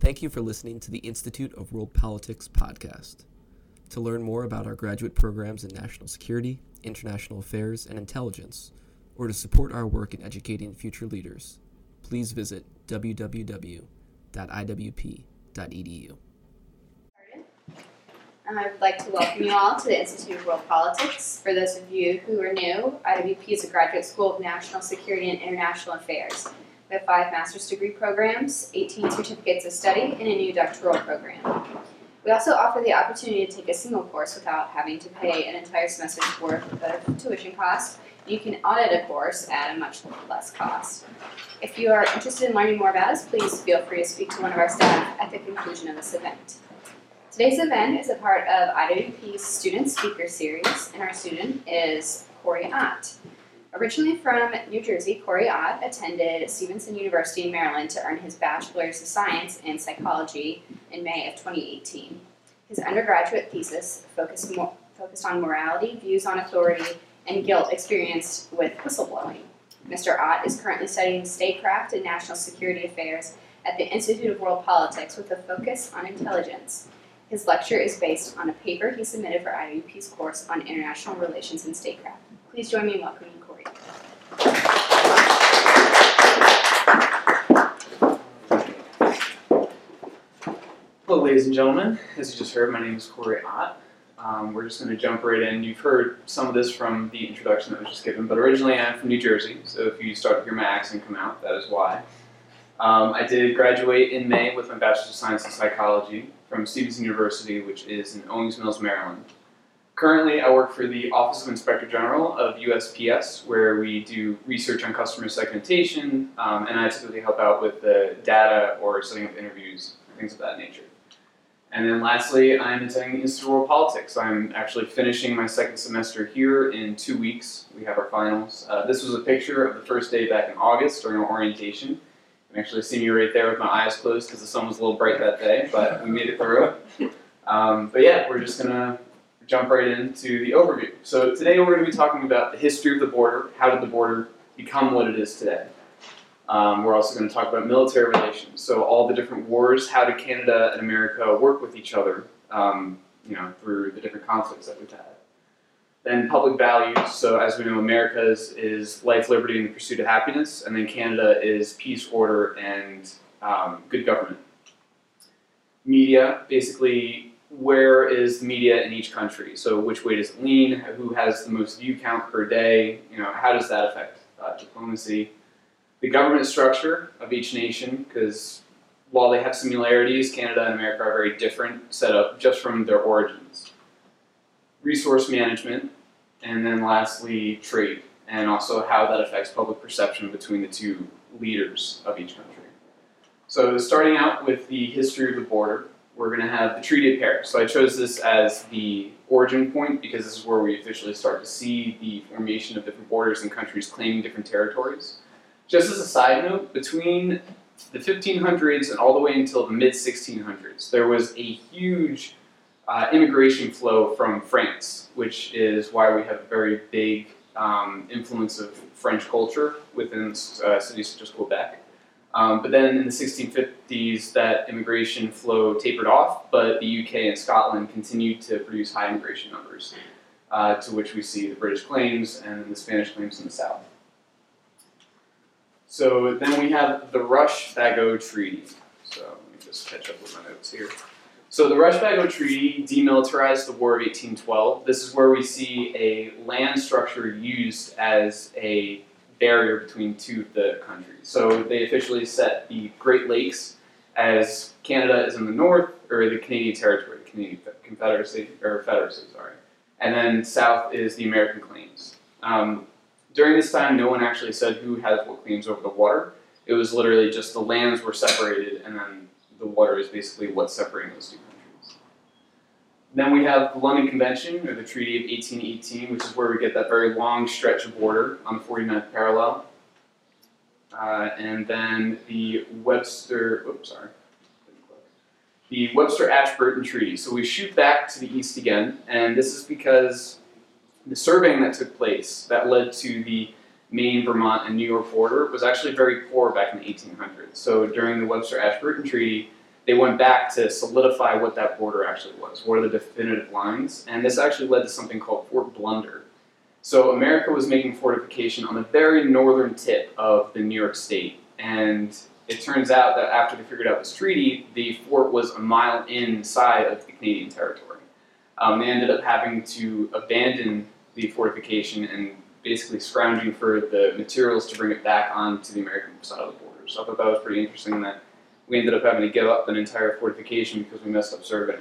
Thank you for listening to the Institute of World Politics podcast. To learn more about our graduate programs in national security, international affairs, and intelligence, or to support our work in educating future leaders, please visit www.iwp.edu. I would like to welcome you all to the Institute of World Politics. For those of you who are new, IWP is a graduate school of national security and international affairs. We have 5 master's degree programs, 18 certificates of study, and a new doctoral program. We also offer the opportunity to take a single course without having to pay an entire semester's worth of tuition costs. You can audit a course at a much less cost. If you are interested in learning more about us, please feel free to speak to one of our staff at the conclusion of this event. Today's event is a part of IWP's Student Speaker Series, and our student is Corey Ott. Originally from New Jersey, Corey Ott attended Stevenson University in Maryland to earn his Bachelor's of Science in Psychology in May of 2018. His undergraduate thesis focused on morality, views on authority, and guilt experienced with whistleblowing. Mr. Ott is currently studying statecraft and national security affairs at the Institute of World Politics with a focus on intelligence. His lecture is based on a paper he submitted for IWP's course on international relations and statecraft. Please join me in welcoming Corey. Hello, ladies and gentlemen. As you just heard, my name is Corey Ott. We're just going to jump right in. You've heard some of this from the introduction that was just given, but originally I'm from New Jersey, so if you start to hear my accent come out, that is why. I did graduate in May with my Bachelor's of Science in Psychology from Stevenson University, which is in Owings Mills, Maryland. Currently, I work for the Office of Inspector General of USPS, where we do research on customer segmentation, and I typically help out with the data or setting up interviews, things of that nature. And then lastly, I'm attending the Institute of World Politics. I'm actually finishing my second semester here in 2 weeks. We have our finals. This was a picture of the first day back in August during our orientation. You can actually see me right there with my eyes closed because the sun was a little bright that day, but we made it through. But yeah, we're just going to jump right into the overview. So today we're going to be talking about the history of the border. How did the border become what it is today? We're also going to talk about military relations. So all the different wars, how did Canada and America work with each other through the different conflicts that we've had. Then public values, so as we know, America's is life, liberty, and the pursuit of happiness, and then Canada is peace, order, and good government. Media, basically, where is the media in each country? So which way does it lean? Who has the most view count per day? How does that affect diplomacy? The government structure of each nation, because while they have similarities, Canada and America are very different set up just from their origins. Resource management, and then lastly, trade, and also how that affects public perception between the two leaders of each country. So starting out with the history of the border, we're going to have the Treaty of Paris. So I chose this as the origin point because this is where we officially start to see the formation of different borders and countries claiming different territories. Just as a side note, between the 1500s and all the way until the mid-1600s, there was a huge immigration flow from France, which is why we have a very big influence of French culture within cities such as Quebec. But then in the 1650s, that immigration flow tapered off, but the UK and Scotland continued to produce high immigration numbers, to which we see the British claims and the Spanish claims in the south. So then we have the Rush-Bagot Treaty. So let me just catch up with my notes here. So the Rush-Bagot Treaty demilitarized the War of 1812. This is where we see a land structure used as a barrier between two of the countries. So they officially set the Great Lakes as Canada is in the north, or the Canadian Territory, the Canadian Confederacy, or Federacy, sorry. And then south is the American claims. During this time, no one actually said who has what claims over the water. It was literally just the lands were separated, and then the water is basically what's separating those two countries. Then we have the London Convention, or the Treaty of 1818, which is where we get that very long stretch of border on the 49th parallel. And then the Webster-Ashburton Treaty. So we shoot back to the east again, and this is because the surveying that took place that led to the Maine, Vermont, and New York border was actually very poor back in the 1800s. So during the Webster-Ashburton Treaty, they went back to solidify what that border actually was, what are the definitive lines, and this actually led to something called Fort Blunder. So America was making fortification on the very northern tip of the New York state, and it turns out that after they figured out this treaty, the fort was a mile inside of the Canadian territory. They ended up having to abandon the fortification and basically scrounging for the materials to bring it back onto the American side of the border. So I thought that was pretty interesting that we ended up having to give up an entire fortification because we messed up surveying.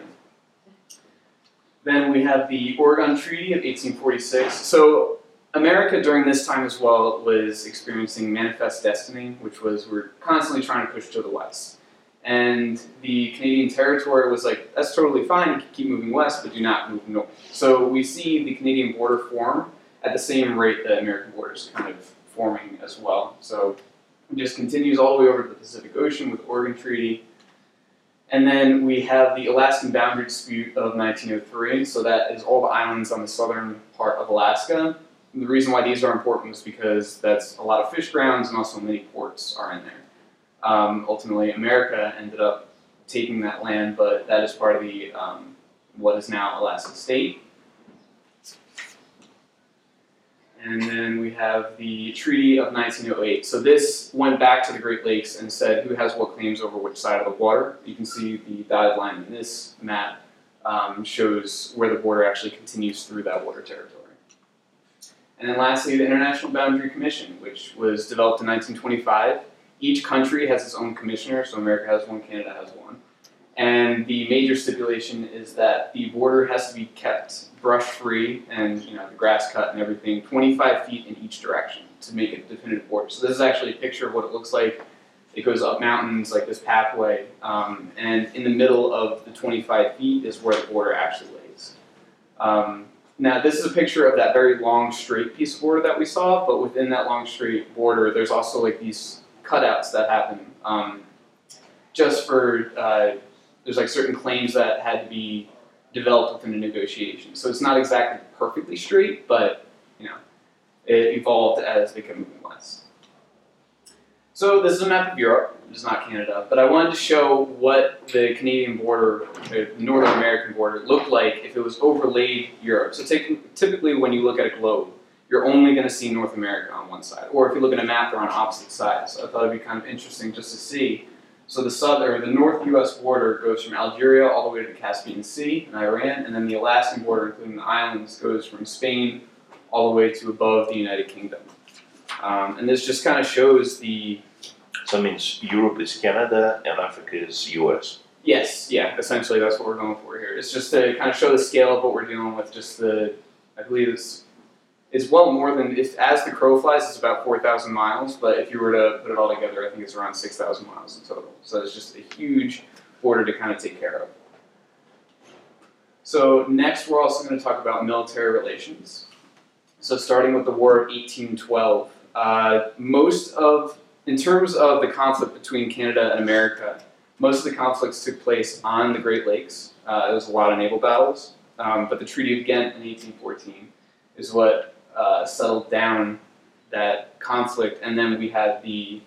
Then we have the Oregon Treaty of 1846. So America during this time as well was experiencing manifest destiny, which was we're constantly trying to push to the west. And the Canadian territory was like, that's totally fine, keep moving west, but do not move north. So we see the Canadian border form at the same rate that American borders kind of forming as well. So it just continues all the way over to the Pacific Ocean with the Oregon Treaty. And then we have the Alaskan Boundary Dispute of 1903. So that is all the islands on the southern part of Alaska. And the reason why these are important is because that's a lot of fish grounds and also many ports are in there. Ultimately, America ended up taking that land, but that is part of the what is now Alaska state. And then we have the Treaty of 1908. So this went back to the Great Lakes and said who has what claims over which side of the water. You can see the dotted line in this map shows where the border actually continues through that water territory. And then lastly, the International Boundary Commission, which was developed in 1925. Each country has its own commissioner, so America has one, Canada has one. And the major stipulation is that the border has to be kept brush-free and, you know, the grass cut and everything, 25 feet in each direction to make it a definitive border. So this is actually a picture of what it looks like. It goes up mountains like this pathway, and in the middle of the 25 feet is where the border actually lays. Now this is a picture of that very long straight piece of border that we saw, but within that long straight border there's also like these cutouts that happen just for, there's like certain claims that had to be developed within a negotiation. So it's not exactly perfectly straight, but you know, it evolved as they kept moving west. So this is a map of Europe, it's not Canada, but I wanted to show what the Canadian border, the Northern American border, looked like if it was overlaid Europe. So typically when you look at a globe, you're only going to see North America on one side, or if you look at a map, they're on opposite sides. So I thought it'd be kind of interesting just to see. So the north U.S. border goes from Algeria all the way to the Caspian Sea and Iran, and then the Alaskan border, including the islands, goes from Spain all the way to above the United Kingdom. And this just kind of shows the... So it means Europe is Canada and Africa is U.S.? Yes, yeah, essentially that's what we're going for here. It's just to kind of show the scale of what we're dealing with, just the, I believe it's well more than, as the crow flies, it's about 4,000 miles, but if you were to put it all together, I think it's around 6,000 miles in total. So it's just a huge border to kind of take care of. So next, we're also going to talk about military relations. So starting with the War of 1812, in terms of the conflict between Canada and America, most of the conflicts took place on the Great Lakes. There was a lot of naval battles, but the Treaty of Ghent in 1814 is what settled down that conflict, and then we had the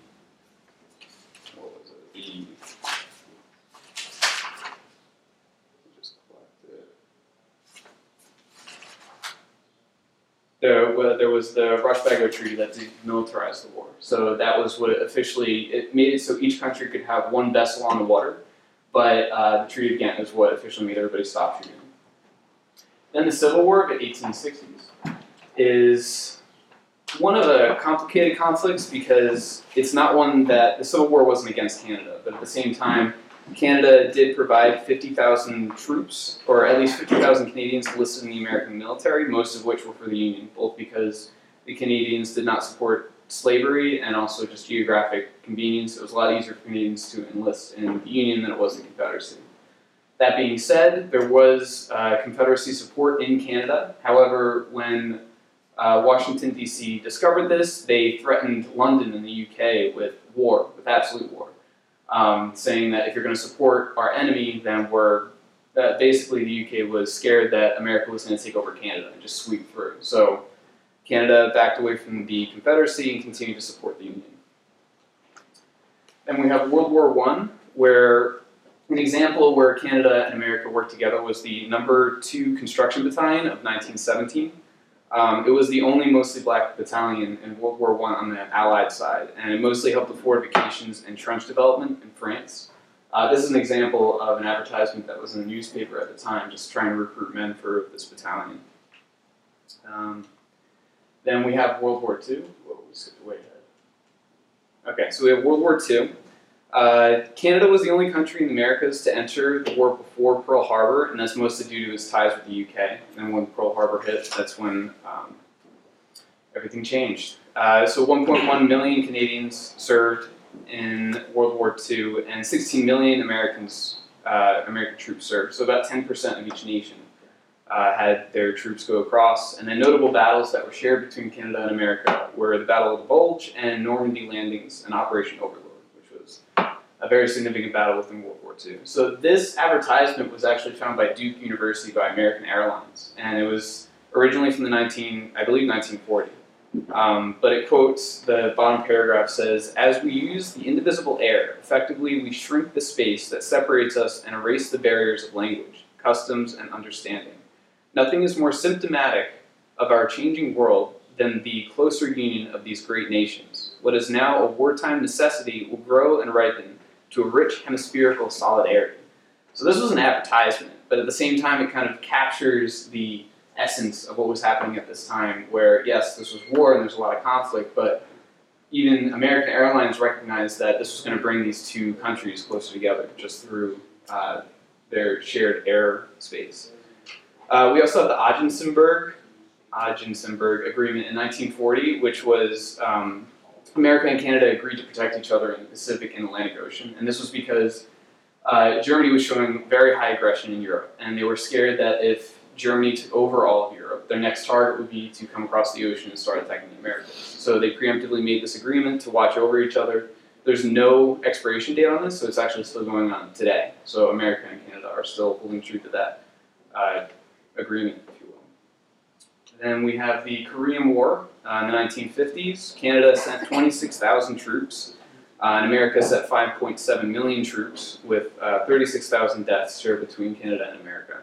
there was the Rush-Bagot Treaty that demilitarized the war. So that was what it made it so each country could have one vessel on the water, but the Treaty of Ghent is what officially made everybody stop shooting. Then the Civil War of the 1860s is one of the complicated conflicts because it's not one that, the Civil War wasn't against Canada, but at the same time, Canada did provide 50,000 troops, or at least 50,000 Canadians enlisted in the American military, most of which were for the Union, both because the Canadians did not support slavery and also just geographic convenience. It was a lot easier for Canadians to enlist in the Union than it was the Confederacy. That being said, there was Confederacy support in Canada. However, when Washington, D.C. discovered this, they threatened London in the UK with war, with absolute war, saying that if you're going to support our enemy, then basically the UK was scared that America was going to take over Canada and just sweep through. So Canada backed away from the Confederacy and continued to support the Union. Then we have World War I, where An example where Canada and America worked together was the No. 2 Construction Battalion of 1917. It was the only mostly black battalion in World War I on the Allied side, and it mostly helped with fortifications and trench development in France. This is an example of an advertisement that was in the newspaper at the time, just trying to recruit men for this battalion. Then we have World War II. Whoa, we skipped way ahead. Okay, so we have World War II. Canada was the only country in the Americas to enter the war before Pearl Harbor, and that's mostly due to its ties with the UK. And when Pearl Harbor hit, that's when everything changed. So 1.1 million Canadians served in World War II, and 16 million American troops served. So about 10% of each nation had their troops go across. And then notable battles that were shared between Canada and America were the Battle of the Bulge and Normandy landings and Operation Overlord, which was a very significant battle within World War II. So this advertisement was actually found by Duke University by American Airlines, and it was originally from the 1940. But it quotes, the bottom paragraph says, "As we use the indivisible air, effectively we shrink the space that separates us and erase the barriers of language, customs, and understanding. Nothing is more symptomatic of our changing world than the closer union of these great nations. What is now a wartime necessity will grow and ripen to a rich hemispherical solidarity." So this was an advertisement, but at the same time it kind of captures the essence of what was happening at this time, where yes, this was war and there's a lot of conflict, but even American Airlines recognized that this was going to bring these two countries closer together just through their shared air space. We also have the Ogdensburg Agreement in 1940, which was America and Canada agreed to protect each other in the Pacific and Atlantic Ocean, and this was because Germany was showing very high aggression in Europe, and they were scared that if Germany took over all of Europe, their next target would be to come across the ocean and start attacking the Americas. So they preemptively made this agreement to watch over each other. There's no expiration date on this, so it's actually still going on today. So America and Canada are still holding true to that agreement, if you will. Then we have the Korean War in the 1950s. Canada sent 26,000 troops, and America sent 5.7 million troops, with 36,000 deaths shared between Canada and America.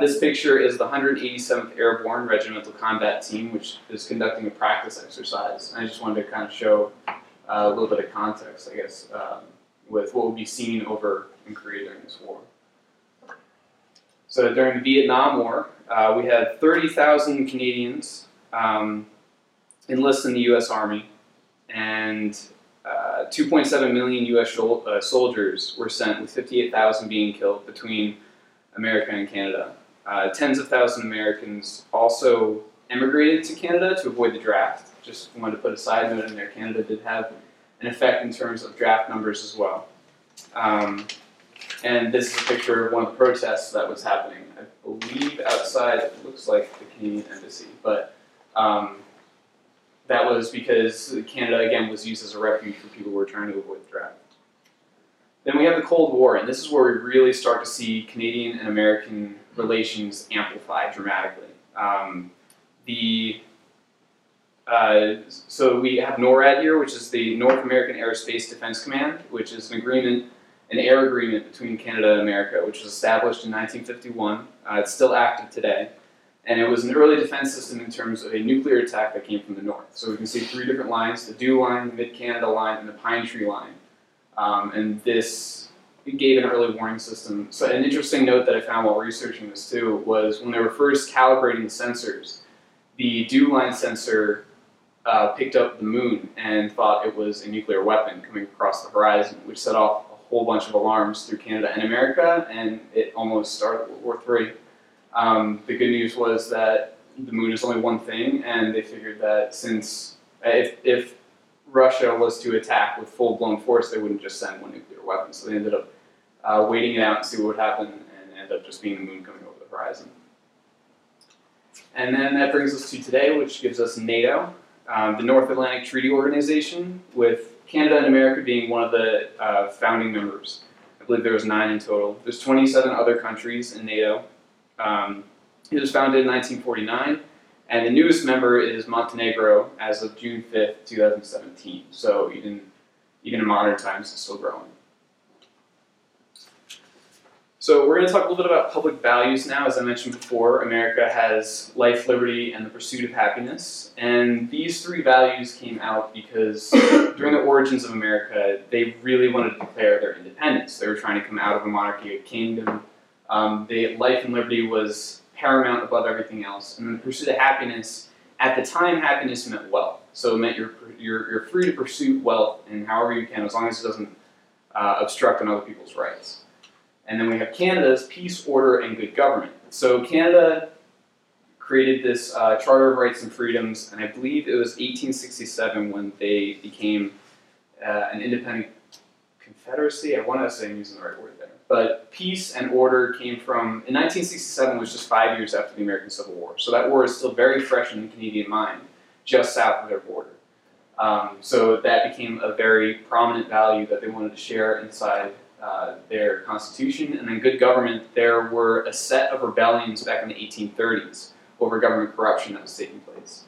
This picture is the 187th Airborne Regimental Combat Team, which is conducting a practice exercise. And I just wanted to kind of show a little bit of context, I guess, with what would be seen over in Korea during this war. So during the Vietnam War, we had 30,000 Canadians enlist in the U.S. Army, and 2.7 million U.S. soldiers were sent, with 58,000 being killed between America and Canada. Tens of thousands of Americans also emigrated to Canada to avoid the draft. Just wanted to put a side note in there. Canada did have an effect in terms of draft numbers as well. And this is a picture of one of the protests that was happening, I believe outside, it looks like the Canadian embassy, but that was because Canada, again, was used as a refuge for people who were trying to avoid the draft. Then we have the Cold War, and this is where we really start to see Canadian and American relations amplify dramatically. So we have NORAD here, which is the North American Aerospace Defense Command, which is an agreement, an air agreement between Canada and America, which was established in 1951. It's still active today, and it was an early defense system in terms of a nuclear attack that came from the north. So we can see three different lines: the Dew Line, the Mid-Canada Line, and the Pine Tree Line. And this gave an early warning system. So an interesting note that I found while researching this too was when they were first calibrating the sensors, the Dew Line sensor picked up the moon and thought it was a nuclear weapon coming across the horizon, which set off a whole bunch of alarms through Canada and America, and it almost started World War III. The good news was that the moon is only one thing, and they figured that since if Russia was to attack with full-blown force, they wouldn't just send one nuclear weapon. So they ended up waiting it out and see what would happen, and ended up just being the moon coming over the horizon. And then that brings us to today, which gives us NATO, the North Atlantic Treaty Organization, with Canada and America being one of the founding members. I believe there was 9 in total. There's 27 other countries in NATO. It was founded in 1949. And the newest member is Montenegro as of June 5th, 2017. So even in modern times, it's still growing. So we're going to talk a little bit about public values now. As I mentioned before, America has life, liberty, and the pursuit of happiness. And these three values came out because during the origins of America, they really wanted to declare their independence. They were trying to come out of a monarchy, a kingdom. Life and liberty was paramount above everything else. And then the pursuit of happiness, at the time, happiness meant wealth. So it meant you're free to pursue wealth and however you can, as long as it doesn't obstruct on other people's rights. And then we have Canada's peace, order, and good government. So Canada created this Charter of Rights and Freedoms, and I believe it was 1867 when they became an independent confederacy. I want to say I'm using the right word there. But peace and order came from, in 1967 was just 5 years after the American Civil War. So that war is still very fresh in the Canadian mind, just south of their border. So that became a very prominent value that they wanted to share inside their constitution. And then good government, there were a set of rebellions back in the 1830s over government corruption that was taking place.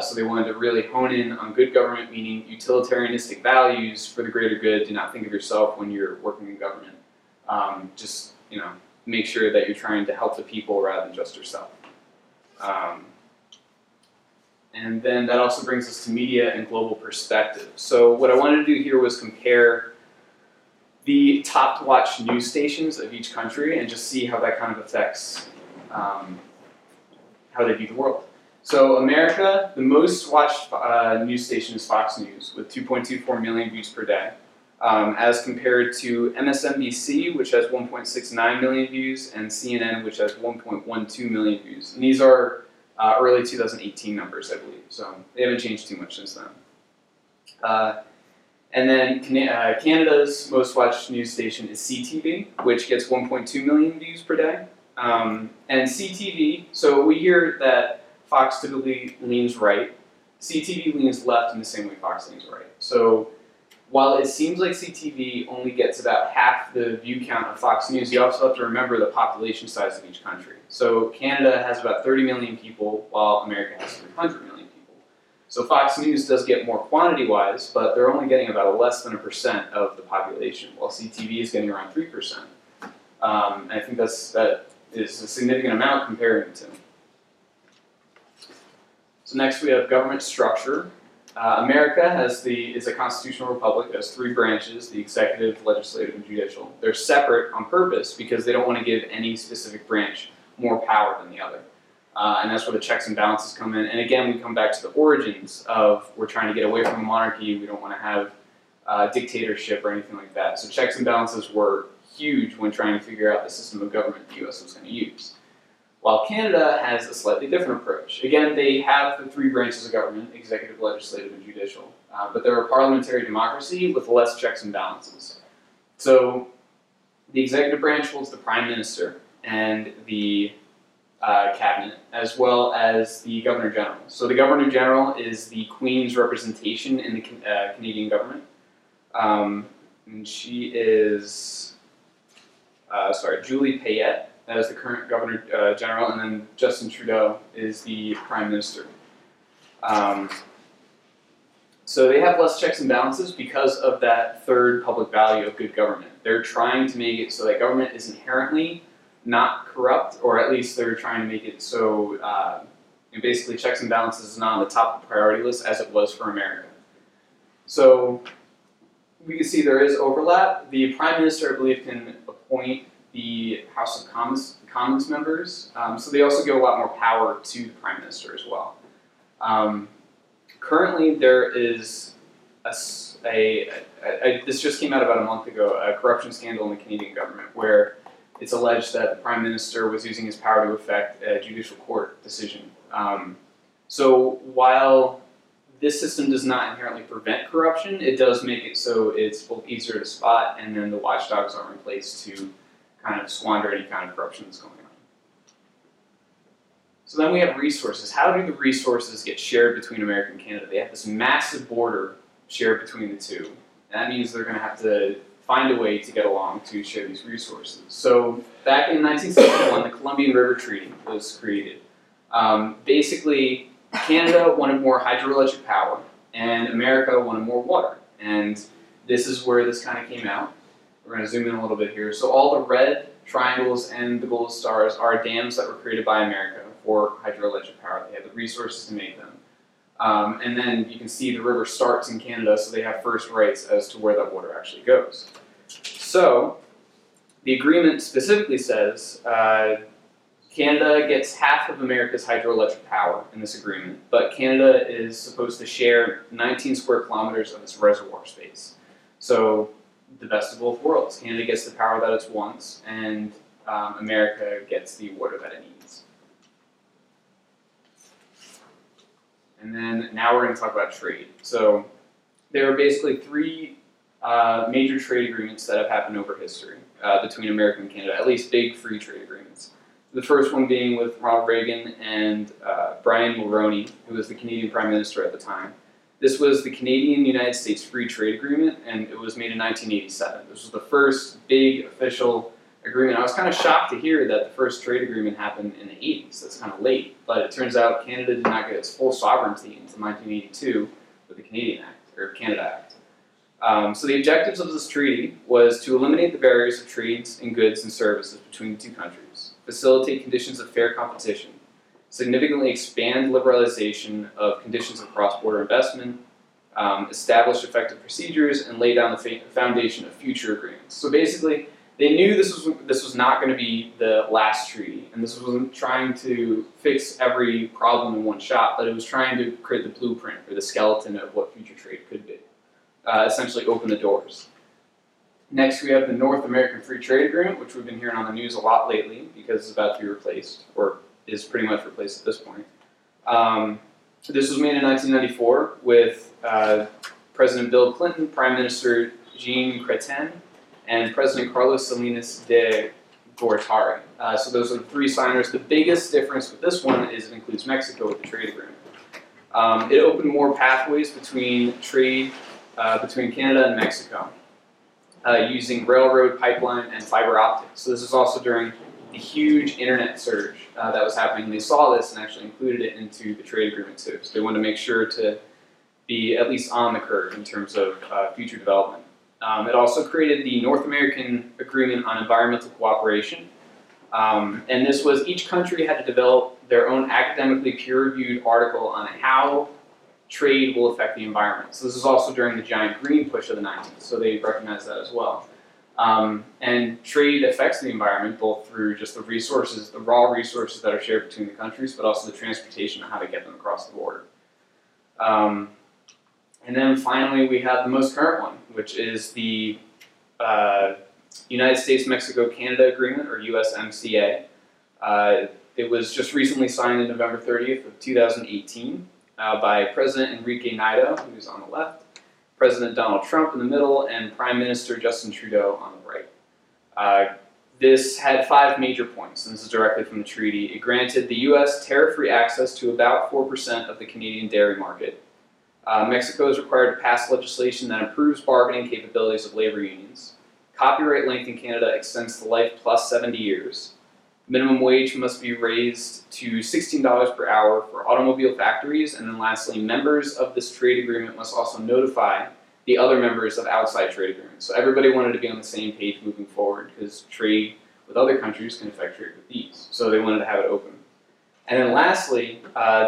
So they wanted to really hone in on good government, meaning utilitarianistic values for the greater good. Do not think of yourself when you're working in government. Just, you know, make sure that you're trying to help the people rather than just yourself. And then that also brings us to media and global perspective. So what I wanted to do here was compare the top-watched news stations of each country and just see how that kind of affects how they view the world. So America, the most-watched news station is Fox News with 2.24 million views per day, as compared to MSNBC, which has 1.69 million views, and CNN, which has 1.12 million views. And these are early 2018 numbers, I believe, so they haven't changed too much since then. And then Canada's most watched news station is CTV, which gets 1.2 million views per day. And CTV, so we hear that Fox typically leans right. CTV leans left in the same way Fox leans right. So while it seems like CTV only gets about half the view count of Fox News, you also have to remember the population size of each country. So Canada has about 30 million people, while America has 300 million. So Fox News does get more quantity-wise, but they're only getting about less than 1% of the population, while CTV is getting around 3%. And I think that is a significant amount comparing the two. So next we have government structure. America is a constitutional republic. It has three branches: the executive, legislative, and judicial. They're separate on purpose because they don't want to give any specific branch more power than the other. And that's where the checks and balances come in. And again, we come back to the origins of we're trying to get away from a monarchy. We don't want to have dictatorship or anything like that. So checks and balances were huge when trying to figure out the system of government the U.S. was going to use. While Canada has a slightly different approach. Again, they have the three branches of government: executive, legislative, and judicial. But they're a parliamentary democracy with less checks and balances. So the executive branch holds the prime minister and the cabinet, as well as the Governor General. So the Governor General is the Queen's representation in the Canadian government. And she is, Julie Payette as the current Governor General, and then Justin Trudeau is the Prime Minister. So they have less checks and balances because of that third public value of good government. They're trying to make it so that government is inherently not corrupt, or at least they're trying to make it so basically checks and balances is not on the top of the priority list as it was for America. So we can see there is overlap. The Prime Minister, I believe, can appoint the House of Commons members, so they also give a lot more power to the Prime Minister as well. Currently there is this just came out about a month ago, a corruption scandal in the Canadian government where it's alleged that the Prime Minister was using his power to affect a judicial court decision. So while this system does not inherently prevent corruption, it does make it so it's both easier to spot, and then the watchdogs are in place to kind of squander any kind of corruption that's going on. So then we have resources. How do the resources get shared between America and Canada? They have this massive border shared between the two. And that means they're going to have to find a way to get along to share these resources. So back in 1961, the Columbian River Treaty was created. Basically, Canada wanted more hydroelectric power, and America wanted more water. And this is where this kind of came out. We're going to zoom in a little bit here. So all the red triangles and the gold stars are dams that were created by America for hydroelectric power. They had the resources to make them. And then you can see the river starts in Canada, so they have first rights as to where that water actually goes. So the agreement specifically says Canada gets half of America's hydroelectric power in this agreement, but Canada is supposed to share 19 square kilometers of its reservoir space. So the best of both worlds. Canada gets the power that it wants, and America gets the water that it needs. And then now we're going to talk about trade. So there are basically three major trade agreements that have happened over history between America and Canada, at least big free trade agreements. The first one being with Ronald Reagan and Brian Mulroney, who was the Canadian Prime Minister at the time. This was the Canadian-United States Free Trade Agreement, and it was made in 1987. This was the first big official agreement. I was kind of shocked to hear that the first trade agreement happened in the 80s. That's kind of late, but it turns out Canada did not get its full sovereignty until 1982 with the Canadian Act, or Canada Act. So the objectives of this treaty was to eliminate the barriers of trades in goods and services between the two countries, facilitate conditions of fair competition, significantly expand liberalization of conditions of cross-border investment, establish effective procedures, and lay down the foundation of future agreements. So basically, they knew this was not going to be the last treaty, and this wasn't trying to fix every problem in one shot, but it was trying to create the blueprint or the skeleton of what future trade could be, essentially open the doors. Next, we have the North American Free Trade Agreement, which we've been hearing on the news a lot lately because it's about to be replaced, or is pretty much replaced at this point. This was made in 1994 with President Bill Clinton, Prime Minister Jean Chrétien, and President Carlos Salinas de Gortari. So those are the three signers. The biggest difference with this one is it includes Mexico with the trade agreement. It opened more pathways between trade between Canada and Mexico using railroad, pipeline, and fiber optics. So this is also during the huge internet surge that was happening. They saw this and actually included it into the trade agreement too. So they wanted to make sure to be at least on the curve in terms of future development. It also created the North American Agreement on Environmental Cooperation. And this was each country had to develop their own academically peer-reviewed article on how trade will affect the environment. So this is also during the giant green push of the 90s. So they recognized that as well. And trade affects the environment both through just the resources, the raw resources that are shared between the countries, but also the transportation and how to get them across the border. And then finally, we have the most current one, which is the United States-Mexico-Canada Agreement, or USMCA. It was just recently signed on November 30th of 2018 by President Enrique Nieto, who's on the left, President Donald Trump in the middle, and Prime Minister Justin Trudeau on the right. This had five major points, and this is directly from the treaty. It granted the U.S. tariff-free access to about 4% of the Canadian dairy market. Mexico is required to pass legislation that improves bargaining capabilities of labor unions. Copyright length in Canada extends to life plus 70 years. Minimum wage must be raised to $16 per hour for automobile factories. And then lastly, members of this trade agreement must also notify the other members of outside trade agreements. So everybody wanted to be on the same page moving forward because trade with other countries can affect trade with these. So they wanted to have it open. And then lastly,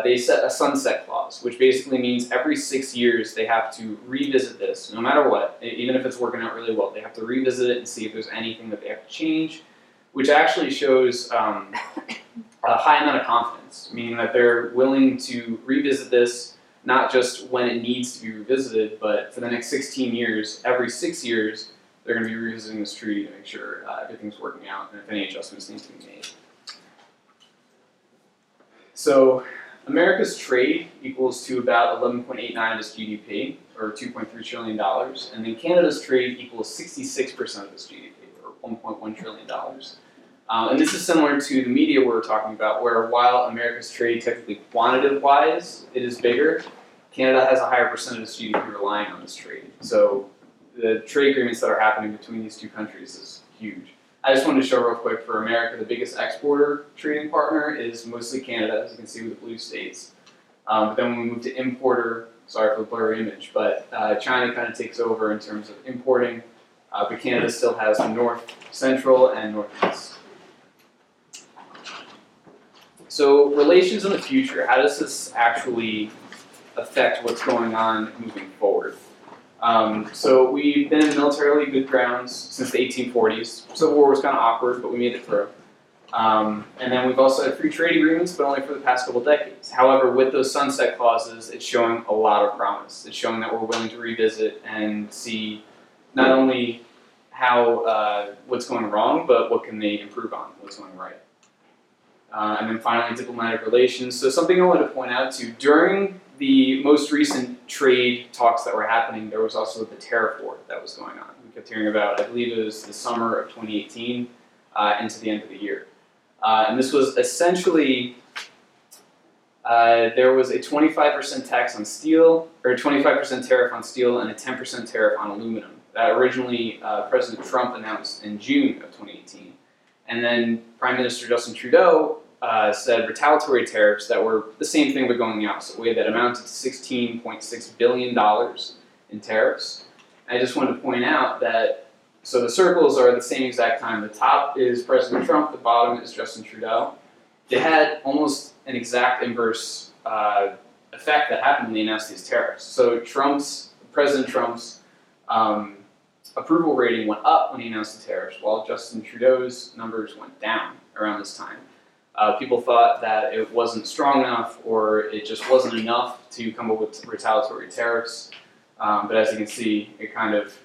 they set a sunset clause, which basically means every 6 years they have to revisit this, no matter what, even if it's working out really well. They have to revisit it and see if there's anything that they have to change, which actually shows a high amount of confidence, meaning that they're willing to revisit this, not just when it needs to be revisited, but for the next 16 years, every 6 years, they're going to be revisiting this treaty to make sure everything's working out and if any adjustments need to be made. So America's trade equals to about 11.89% of its GDP, or $2.3 trillion, and then Canada's trade equals 66% of its GDP, or $1.1 trillion. And this is similar to the media we were talking about, where while America's trade technically quantitative-wise, it is bigger, Canada has a higher percent of its GDP relying on this trade. So the trade agreements that are happening between these two countries is huge. I just wanted to show real quick, for America, the biggest exporter trading partner is mostly Canada, as you can see with the blue states. But then when we move to importer, sorry for the blurry image, but China kind of takes over in terms of importing. but Canada still has the north, central, and northeast. So relations in the future, how does this actually affect what's going on moving forward? So we've been in militarily good grounds since the 1840s. Civil War was kind of awkward, but we made it through. And then we've also had free trade agreements, but only for the past couple decades. However, with those sunset clauses, it's showing a lot of promise. It's showing that we're willing to revisit and see not only how what's going wrong, but what can they improve on, what's going right. And then finally, diplomatic relations. So something I wanted to point out too, during the most recent trade talks that were happening, there was also the tariff war that was going on. We kept hearing about, I believe it was the summer of 2018 into the end of the year. And this was essentially, there was a 25% tax on steel, or 25% tariff on steel and a 10% tariff on aluminum that originally President Trump announced in June of 2018. And then Prime Minister Justin Trudeau said retaliatory tariffs that were the same thing but going the opposite way that amounted to $16.6 billion in tariffs. And I just wanted to point out that so the circles are the same exact time. The top is President Trump, the bottom is Justin Trudeau. They had almost an exact inverse effect that happened when they announced these tariffs. So President Trump's approval rating went up when he announced the tariffs, while Justin Trudeau's numbers went down around this time. People thought that it wasn't strong enough, or it just wasn't enough to come up with retaliatory tariffs. But as you can see, it kind of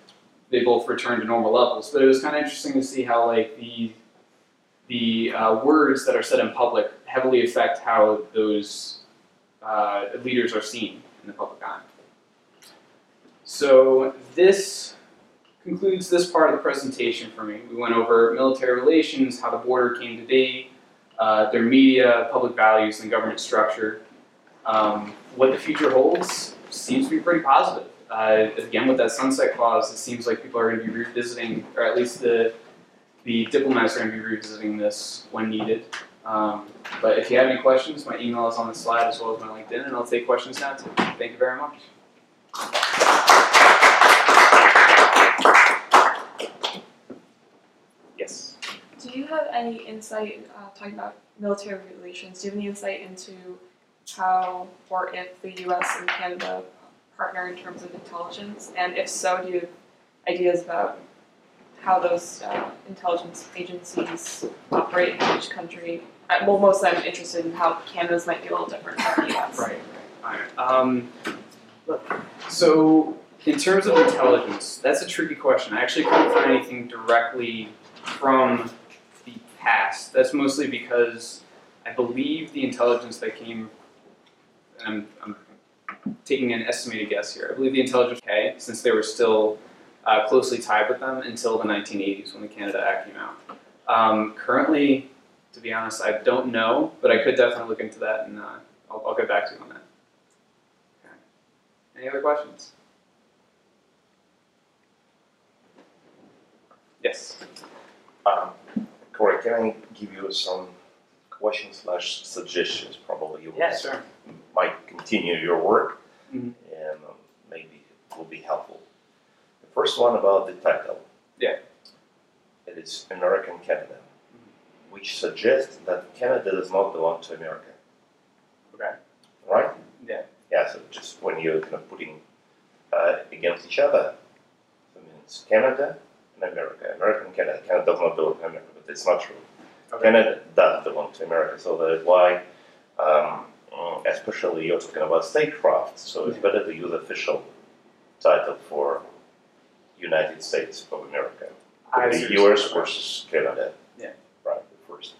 they both returned to normal levels, but it was kind of interesting to see how like the words that are said in public heavily affect how those leaders are seen in the public eye. So this concludes this part of the presentation for me. We went over military relations, how the border came to be, their media, public values, and government structure. What the future holds seems to be pretty positive. Again, with that sunset clause, it seems like people are going to be revisiting, or at least the diplomats are going to be revisiting this when needed. But if you have any questions, my email is on the slide as well as my LinkedIn, and I'll take questions now too. Thank you very much. Yes? Do you have any insight, talking about military relations, do you have any insight into how or if the U.S. and Canada partner in terms of intelligence, and if so, do you have ideas about how those intelligence agencies operate in each country? Well, mostly I'm interested in how Canada's might be a little different from the US. Right. So in terms of intelligence, that's a tricky question. I actually couldn't find anything directly from the past. That's mostly because I believe the intelligence that came, and I'm taking an estimated guess here, I believe the intelligence, since they were still closely tied with them until the 1980s when the Canada Act came out. Currently, to be honest, I don't know, but I could definitely look into that, and I'll get back to you on that. Okay. Any other questions? Yes? Corey, can I give you some questions/suggestions? Probably you might continue your work, and maybe it will be helpful. The first one about the title. Yeah. It is American Canada, which suggests that Canada does not belong to America. Okay. Right? Yeah. Yeah, so just when you're kind of putting against each other, so it means Canada and America. American Canada. Canada does not belong to America, but it's not true. Okay. Canada does belong to America, so that is why, especially you're talking about statecraft, so it's better to use official title for United States of America. The U.S. versus Canada. Yeah. Right, the first.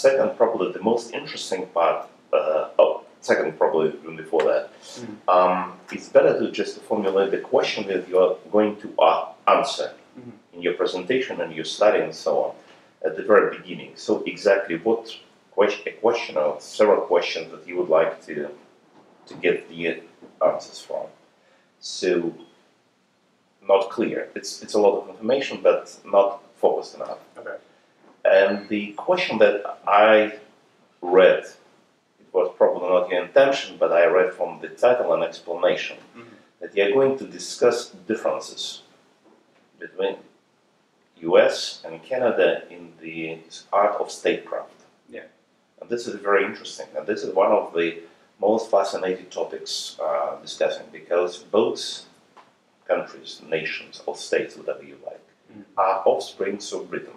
Second, probably the most interesting part, second probably before that, it's better to just formulate the question that you are going to answer in your presentation and your study and so on at the very beginning. So exactly what a question or several questions that you would like to get the answers from. So not clear. It's a lot of information, but not focused enough. Okay. And the question that I read, it was probably not your intention, but I read from the title and explanation that you are going to discuss differences between U.S. and Canada in the art of statecraft. Yeah. And this is very interesting, and this is one of the most fascinating topics discussing, because both countries, nations, or states, whatever you like, are offsprings of Britain,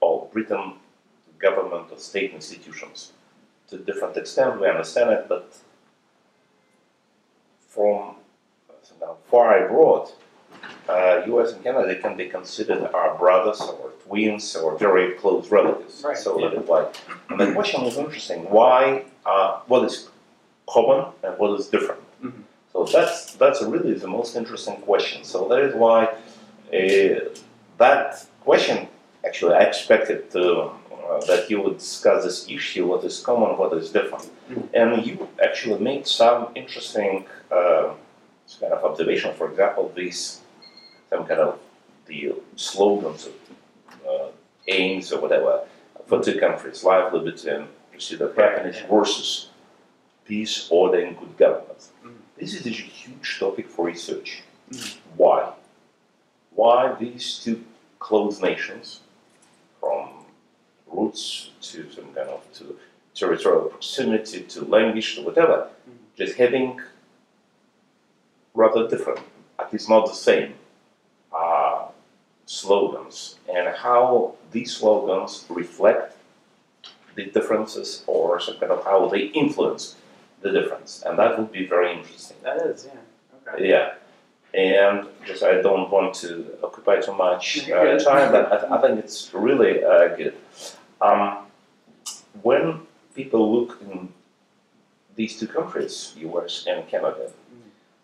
or Britain government or state institutions. To a different extent, we understand it, but from far abroad, U.S. and Canada can be considered our brothers or twins or very close relatives. Right. So that is why. And the question was interesting: why? What is common and what is different? Mm-hmm. So that's really the most interesting question. So that is why that question. Actually, I expected that you would discuss this issue: what is common, what is different. Mm-hmm. And you actually made some interesting kind of observation. For example, these. Some kind of the slogans, aims or whatever, for two countries, life, liberty, and pursuit of happiness versus peace, order, and good governance. Mm-hmm. This is a huge topic for research. Mm-hmm. Why? Why these two close nations, from roots to some kind of to territorial proximity to language to whatever, just having rather different, at least not the same, slogans, and how these slogans reflect the differences, or some kind of how they influence the difference, and that would be very interesting. That is, yeah, okay. Yeah, and just I don't want to occupy too much time, but I think it's really good. When people look in these two countries, U.S. and Canada,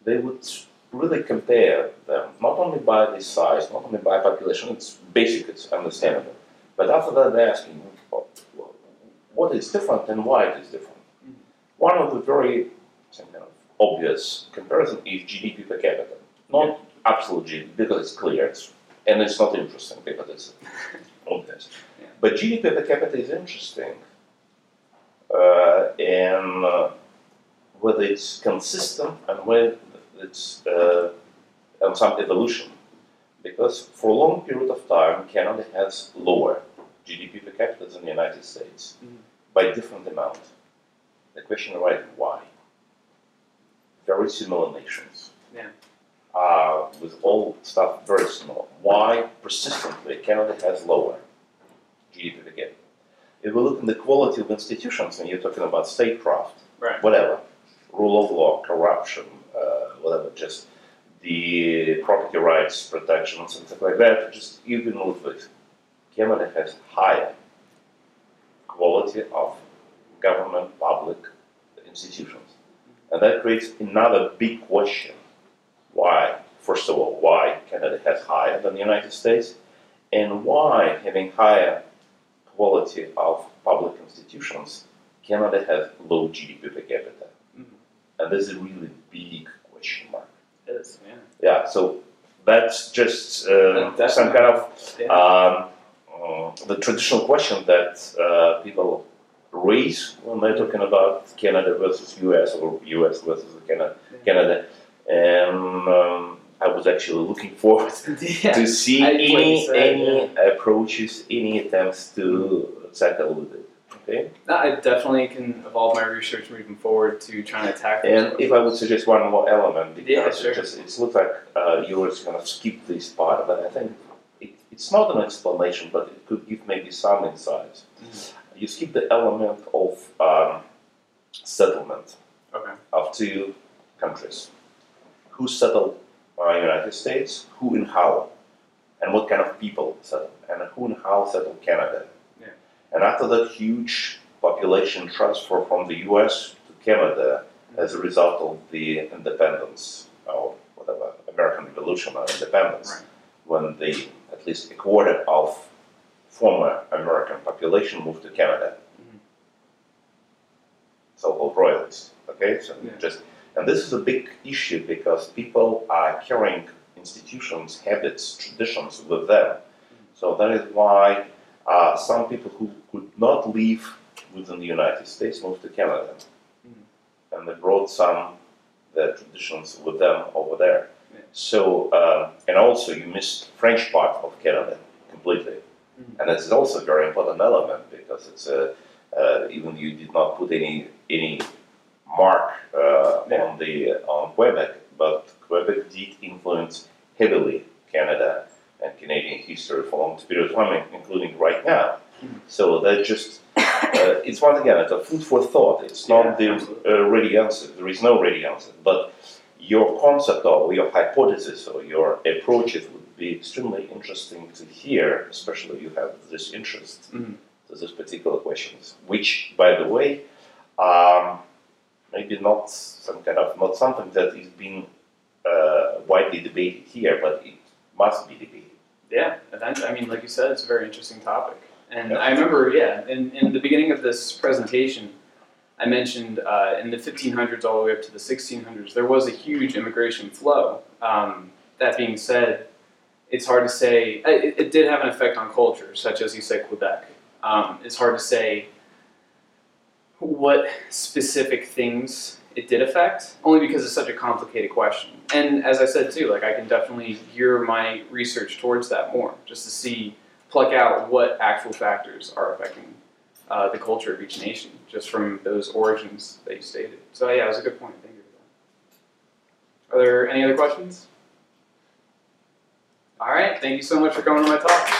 they would really compare them, not only by the size, not only by population, it's basic, it's understandable. But after that, they're asking, what is different and why it is different? Mm-hmm. One of the very obvious comparison is GDP per capita. Not absolute GDP, because it's clear, and it's not interesting because it's obvious. Yeah. But GDP per capita is interesting, and whether it's consistent and whether it's on some evolution, because for a long period of time Canada has lower GDP per capita than the United States by a different amount. The question arises why? Very similar nations, with all stuff very similar. Why persistently Canada has lower GDP per capita? If we look at the quality of institutions, and you're talking about statecraft, whatever, rule of law, corruption, whatever, just the property rights protection and something like that, just even with it. Canada has higher quality of government, public institutions. And that creates another big question. Why, first of all, why Canada has higher than the United States? And why, having higher quality of public institutions, Canada has low GDP per capita? And this is a really big question mark. It is, yeah. Yeah, so that's just some kind of the traditional question that people raise when they're talking about Canada versus US or US versus Canada. Canada. And I was actually looking forward to see any approaches, any attempts to tackle it. Okay. No, I definitely can evolve my research moving forward to trying to tackle. And if I would suggest one more element, because it looks like you were going to skip this part, but I think it's not an explanation, but it could give maybe some insights. Mm-hmm. You skip the element of settlement of two countries. Who settled United States, who and how, and what kind of people settled, and who and how settled Canada. And after that huge population transfer from the U.S. to Canada as a result of the independence, or whatever, American Revolution or independence, when at least a quarter of former American population moved to Canada. So-called royalists, and this is a big issue because people are carrying institutions, habits, traditions with them. So that is why some people who could not live within the United States moved to Canada, and they brought some of their traditions with them over there. So, and also you missed the French part of Canada completely. Mm-hmm. And that's also a very important element because it's even you did not put any mark on Quebec, but Quebec did influence heavily Canada and Canadian history for a long period of time, including right now. Mm-hmm. So that just, it's once again, it's a food for thought. It's not the ready answer. There is no ready answer. But your concept or your hypothesis or your approaches would be extremely interesting to hear, especially you have this interest to these particular questions, which, by the way, maybe not something that is being widely debated here, but it must be debated. Yeah, I mean, like you said, it's a very interesting topic. And I remember, in the beginning of this presentation, I mentioned in the 1500s all the way up to the 1600s, there was a huge immigration flow. That being said, it's hard to say, it did have an effect on culture, such as you said, Quebec. It's hard to say what specific things it did affect, only because it's such a complicated question. And as I said too, I can definitely gear my research towards that more, just to pluck out what actual factors are affecting the culture of each nation, just from those origins that you stated. So yeah, it was a good point. Thank you for that. Are there any other questions? All right, thank you so much for coming to my talk.